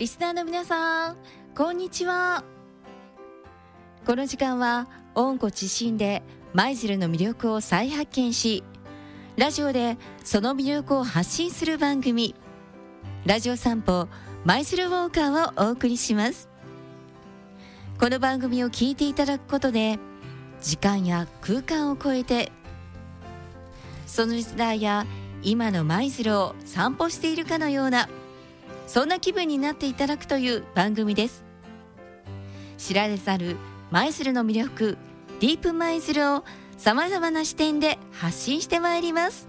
リスナーの皆さん、こんにちは。この時間は温故知新で舞鶴の魅力を再発見し、ラジオでその魅力を発信する番組、ラジオ散歩舞鶴ウォーカーをお送りします。この番組を聞いていただくことで、時間や空間を超えてその時代や今の舞鶴を散歩しているかのような、そんな気分になっていただくという番組です。知られざる舞鶴の魅力、ディープ舞鶴をさまざまな視点で発信してまいります。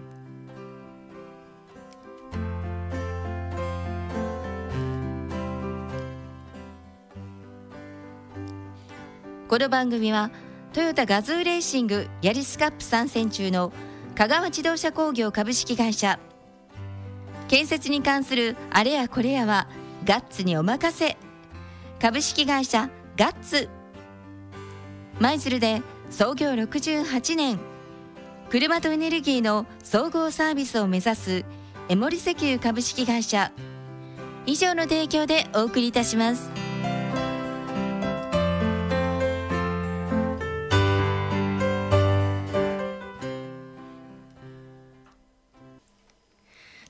この番組はトヨタガズーレーシングヤリスカップ参戦中の香川自動車工業株式会社、建設に関するあれやこれやはガッツにお任せ、株式会社ガッツ、舞鶴で創業68年、車とエネルギーの総合サービスを目指すエモリ石油株式会社、以上の提供でお送りいたします。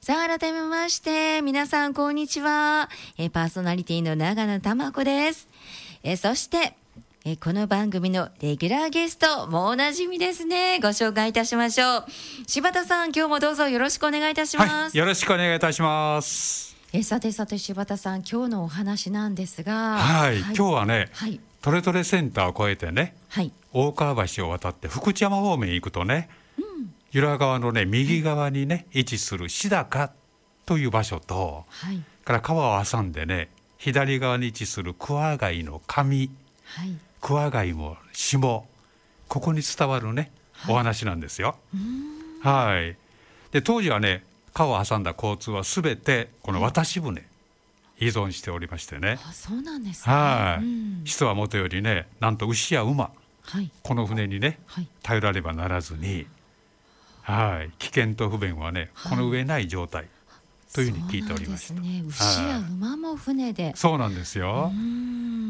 さあ、改めまして皆さんこんにちは。パーソナリティの長野珠子です。そしてこの番組のレギュラーゲスト、もうおなじみですね、ご紹介いたしましょう。柴田さん、今日もどうぞよろしくお願いいたします。はい、よろしくお願いいたします。さて柴田さん、今日のお話なんですが、はい、今日はね、はい、トレトレセンターを越えてね、はい、大川橋を渡って福知山方面へ行くとね、由良川のね右側にね、位置する志高という場所と、はい、から川を挟んでね左側に位置する桑貝の上、はい、桑貝も下、ここに伝わるね、はい、お話なんですよ。はい。で、当時はね川を挟んだ交通はすべてこの渡し船依存しておりましてね。あ、そうなんですね。はい。人はもとよりね、なんと牛や馬、はい、この船にね、はい、頼らればならずに、はい、危険と不便はね、はい、この上ない状態というふうに聞いておりました。そうなんですね。牛や馬も船で。そうなんですよ。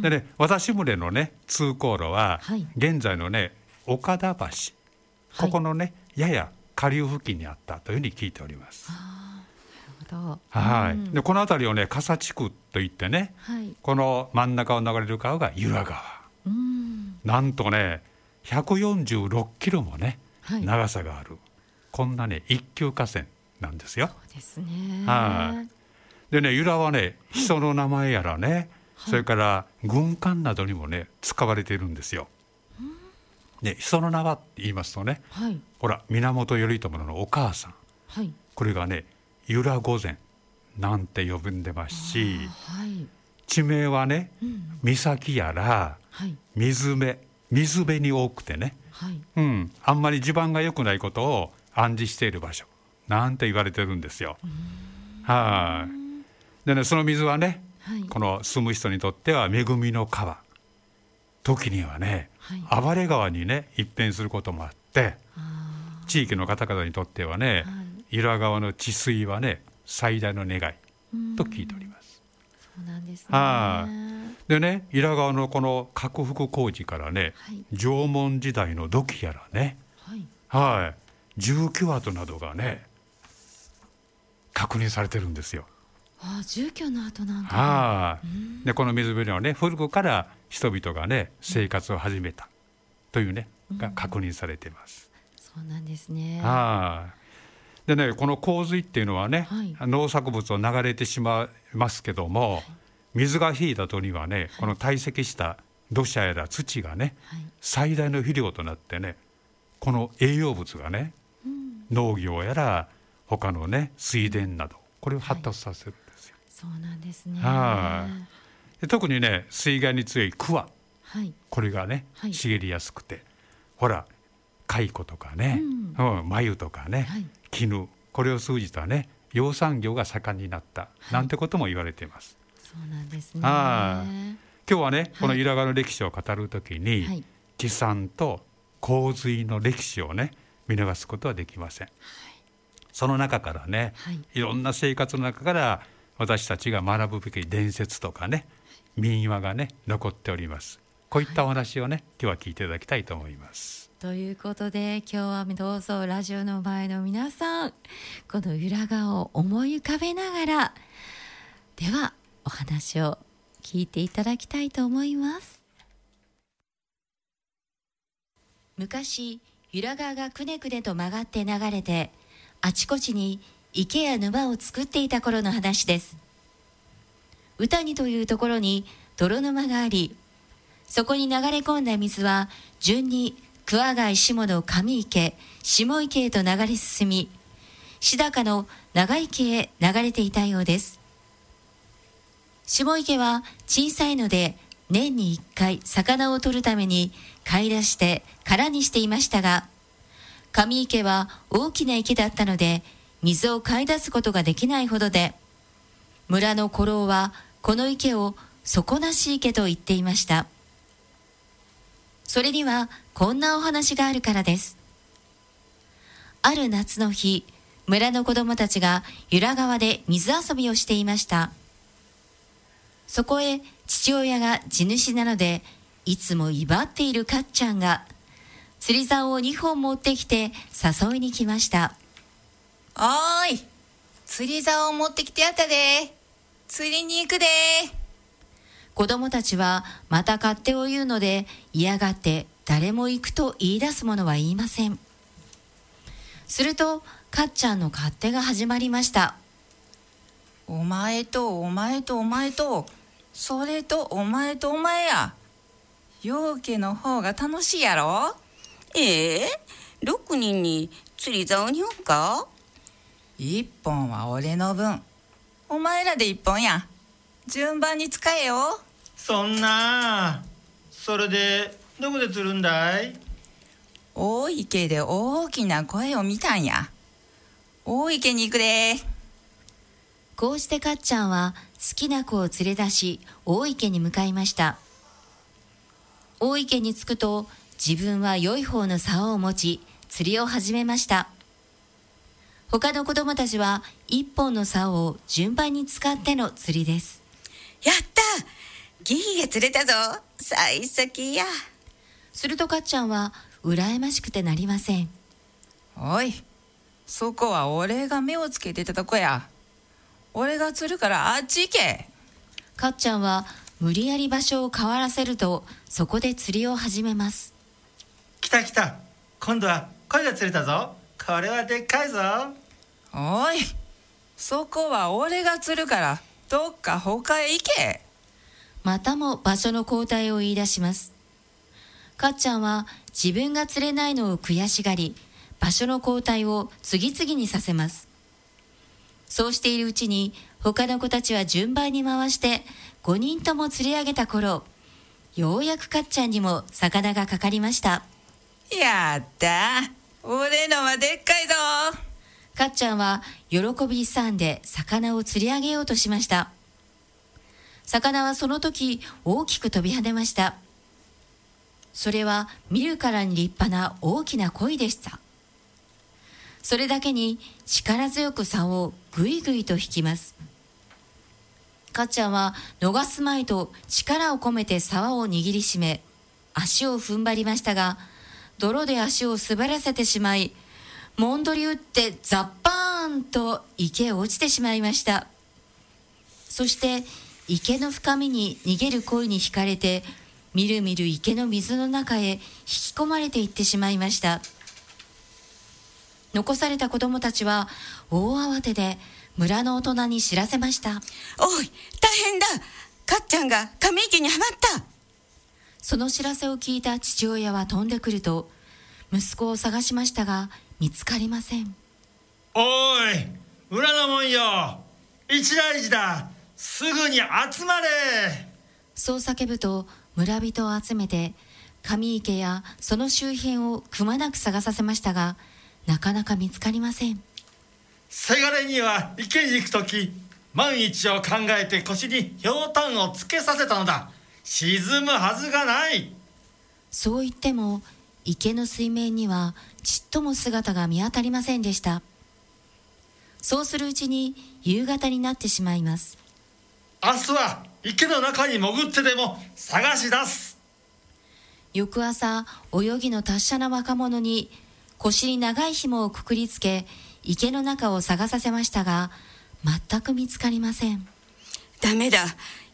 でね、渡し船のね通航路は、はい、現在のね岡田橋、ここのね、はい、やや下流付近にあったというふうに聞いております。あ、なるほど。はい。で、この辺りをね笠地区といってね、はい、この真ん中を流れる川が由良川。なんとね146キロもね、はい、長さがある。こんなね一級河川なんですよ。そうですね。はい。でね、由良はね人の名前やらね、はい、それから軍艦などにもね使われているんですよ。で、人の名はって言いますとね、はい、ほら源頼朝のお母さん、はい、これがね由良御前なんて呼んでますし、はい、地名はね、うん、岬やら、はい、水辺に多くてね、はい、うん、あんまり地盤が良くないことを暗示している場所なんて言われてるんですよ。はい。でね、その水はね、はい、この住む人にとっては恵みの川、時にはね、はい、暴れ川にね一変することもあって、あ、地域の方々にとってはね、はい、由良川の治水はね最大の願いと聞いております。そうなんですね。はい。でね、由良川のこの拡幅工事からね、はい、縄文時代の土器やらね、はい、はい、19跡などがね確認されてるんですよ。ああ、住居の跡なんだ。ああ、でこの水辺にはね古くから人々がね生活を始めたというね、うん、が確認されています。そうなんですね。ああ、でね、この洪水っていうのはね、はい、農作物を流れてしまいますけども、はい、水が引いた後にはね、はい、この堆積した土砂やら土がね、はい、最大の肥料となってね、この栄養物がね、うん、農業やら他のね水田など、これを発達させるんですよ。はい、そうなんですね。はい。で、特にね水害に強い桑、はい、これがね、はい、茂りやすくて、ほら蚕とかね、うんうん、繭とかね、はい、絹、これを通じたね養蚕業が盛んになった、はい、なんてことも言われています。そうなんですね。あ、今日はね、はい、この由良川の歴史を語るときに、はい、地産と洪水の歴史をね見逃すことはできません。はい。その中からね、はい、いろんな生活の中から私たちが学ぶべき伝説とかね、民話がね残っております。こういったお話をね、今日は聞いていただきたいと思います。ということで今日はどうぞラジオの前の皆さん、この裏側を思い浮かべながら、ではお話を聞いていただきたいと思います。昔、由良川がくねくねと曲がって流れて、あちこちに池や沼を作っていた頃の話です。宇谷というところに泥沼があり、そこに流れ込んだ水は順に桑貝下の上池、下池へと流れ進み、日高の長池へ流れていたようです。下池は小さいので年に1回魚を取るために買い出して空にしていましたが、上池は大きな池だったので水を買い出すことができないほどで、村の古老はこの池を底なし池と言っていました。それにはこんなお話があるからです。ある夏の日、村の子供たちが由良川で水遊びをしていました。そこへ父親が地主なので、いつも威張っているかっちゃんが、釣り竿を2本持ってきて誘いに来ました。おーい、釣り竿を持ってきてやったで。釣りに行くで。子供たちはまた勝手を言うので、嫌がって誰も行くと言い出すものは言いません。するとかっちゃんの勝手が始まりました。お前とお前とお前と、それとお前とお前や、陽家の方が楽しいやろ。6人に釣り竿2本か。1本は俺の分、お前らで1本や。順番に使えよ。そんな、それでどこで釣るんだい？大池で大きな声を見たんや。大池に行くで。こうしてかっちゃんは好きな子を連れ出し、大池に向かいました。大池に着くと自分は良い方の竿を持ち、釣りを始めました。他の子供たちは一本の竿を順番に使っての釣りです。やった、ギーが釣れたぞ、幸先や。するとかっちゃんは羨ましくてなりません。おい、そこは俺が目をつけてたとこや。俺が釣るからあっち行け。かっちゃんは無理やり場所を変わらせると、そこで釣りを始めます。来た来た、今度は鯉が釣れたぞ、これはでっかいぞ。おい、そこは俺が釣るからどっか他へ行け。またも場所の交代を言い出します。かっちゃんは自分が釣れないのを悔しがり、場所の交代を次々にさせます。そうしているうちに他の子たちは順番に回して5人とも釣り上げた頃、ようやくかっちゃんにも魚がかかりました。やった、俺のはでっかいぞ。かっちゃんは喜び勇んで魚を釣り上げようとしました。魚はその時大きく飛び跳ねました。それは見るからに立派な大きな鯉でした。それだけに力強く竿をぐいぐいと引きます。かっちゃんは逃すまいと力を込めて竿を握りしめ、足を踏ん張りましたが、泥で足を滑らせてしまい、もんどり打ってザッパーンと池へ落ちてしまいました。そして池の深みに逃げる鯉に惹かれて、みるみる池の水の中へ引き込まれていってしまいました。残された子供たちは大慌てで村の大人に知らせました。おい、大変だ、かっちゃんが上池にはまった。その知らせを聞いた父親は飛んでくると、息子を探しましたが見つかりません。おい、裏のもんよ、一大事だ、すぐに集まれ。そう叫ぶと、村人を集めて上池やその周辺をくまなく探させましたが、なかなか見つかりません。せがれには池に行くとき、万一を考えて腰にひょうたんをつけさせたのだ。沈むはずがない。そう言っても池の水面にはちっとも姿が見当たりませんでした。そうするうちに夕方になってしまいます。明日は池の中に潜ってでも探し出す。翌朝、泳ぎの達者な若者に腰に長い紐をくくりつけ、池の中を探させましたが、全く見つかりません。ダメだ、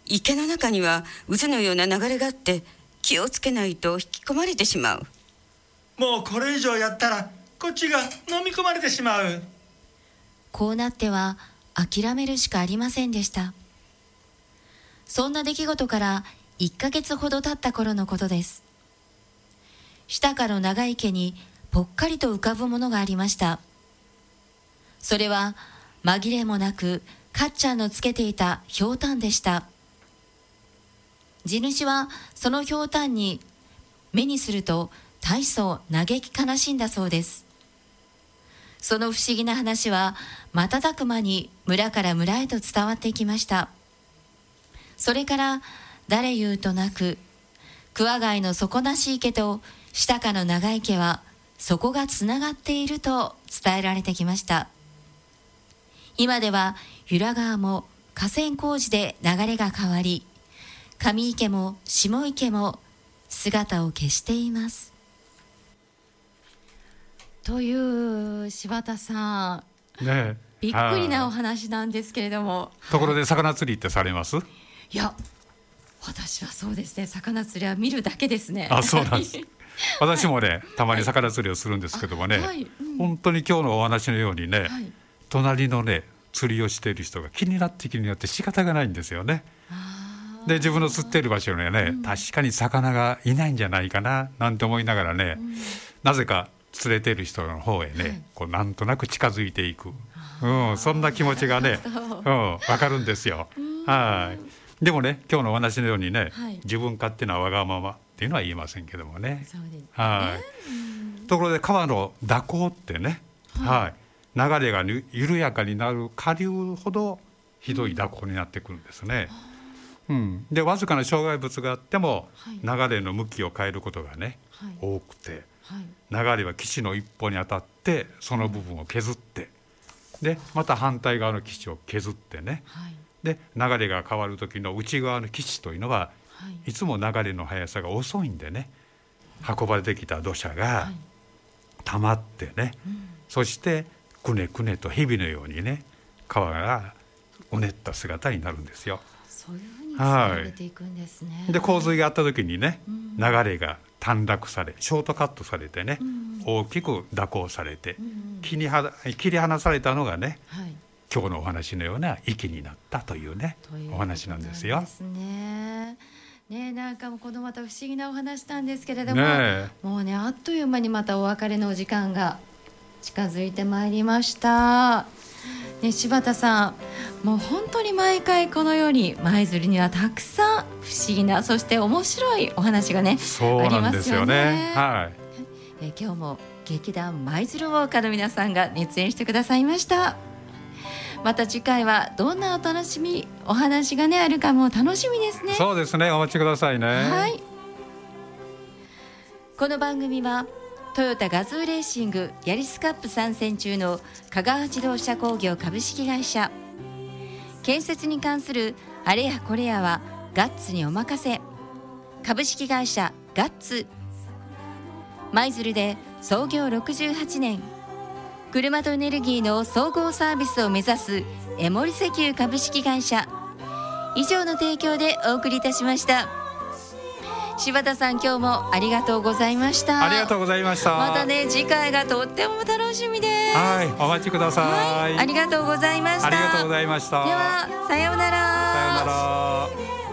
池の中には渦のような流れがあって、気をつけないと引き込まれてしまう。もうこれ以上やったらこっちが飲み込まれてしまう。こうなっては諦めるしかありませんでした。そんな出来事から1ヶ月ほど経った頃のことです。下から長い池にぽっかりと浮かぶものがありました。それは紛れもなくかっちゃんのつけていたひょうたんでした。地主はそのひょうたんに目にすると大層嘆き悲しんだそうです。その不思議な話は瞬く間に村から村へと伝わっていきました。それから誰言うとなく、桑貝の底なし池と下下の長池はそこがつながっていると伝えられてきました。今では由良川も河川工事で流れが変わり、上池も下池も姿を消しています。という柴田さん、ね、びっくりなお話なんですけれども、ところで魚釣りってされます？いや、私はそうですね、魚釣りは見るだけですね。あ、そうなんです私もね、たまに魚釣りをするんですけどもね、はいうん、本当に今日のお話のようにね、はい、隣のね釣りをしている人が気になって仕方がないんですよね。で、自分の釣っている場所にはね、うん、確かに魚がいないんじゃないかななんて思いながらね、うん、なぜか釣れている人の方へね、はい、こうなんとなく近づいていく、うん、そんな気持ちがね、わ、うん、かるんですよ。はい。でもね、今日のお話のようにね、はい、自分勝手なわがままっていうのは言いませんけどもね。そうですね。はい。ところで川の蛇行ってね、はいはい、流れが緩やかになる下流ほどひどい蛇行になってくるんですね、うんうん、で、わずかな障害物があっても、はい、流れの向きを変えることがね、はい、多くて、はい、流れは岸の一歩に当たってその部分を削って、うん、でまた反対側の岸を削ってね、はい、で流れが変わる時の内側の岸というのは、はい、いつも流れの速さが遅いんでね、運ばれてきた土砂が溜まってね、はいうん、そしてくねくねと蛇のようにね川がうねった姿になるんですよ。そういうふうに伝わっていくんですね、はい、で洪水があった時にね、うん、流れが短絡されショートカットされてね、うん、大きく蛇行されて、うん、切り離されたのがね、はい、今日のお話のような息になったというね、お話なんですよ。ですね。ねえ、なんかこのまた不思議なお話なんですけれども、ね、もうね、あっという間にまたお別れの時間が近づいてまいりました。ね、柴田さん、もう本当に毎回このように舞鶴にはたくさん不思議な、そして面白いお話がね、そうなんですよね。ありますよね。はい。今日も劇団舞鶴ウォーカーの皆さんが熱演してくださいました。また次回はどんなお楽しみ、お話が、ね、あるかも楽しみですね。そうですね、お待ちくださいね。はい。この番組はトヨタガズーレーシングヤリスカップ参戦中の香川自動車工業株式会社、建設に関するあれやこれやはガッツにお任せ、株式会社ガッツ、舞鶴で創業68年、車とエネルギーの総合サービスを目指すエモリ石油株式会社、以上の提供でお送りいたしました。柴田さん、今日もありがとうございました。ありがとうございました。またね、次回がとっても楽しみです。はい、お待ちください。はい、ありがとうございました。ありがとうございました。では、さようなら。さようなら。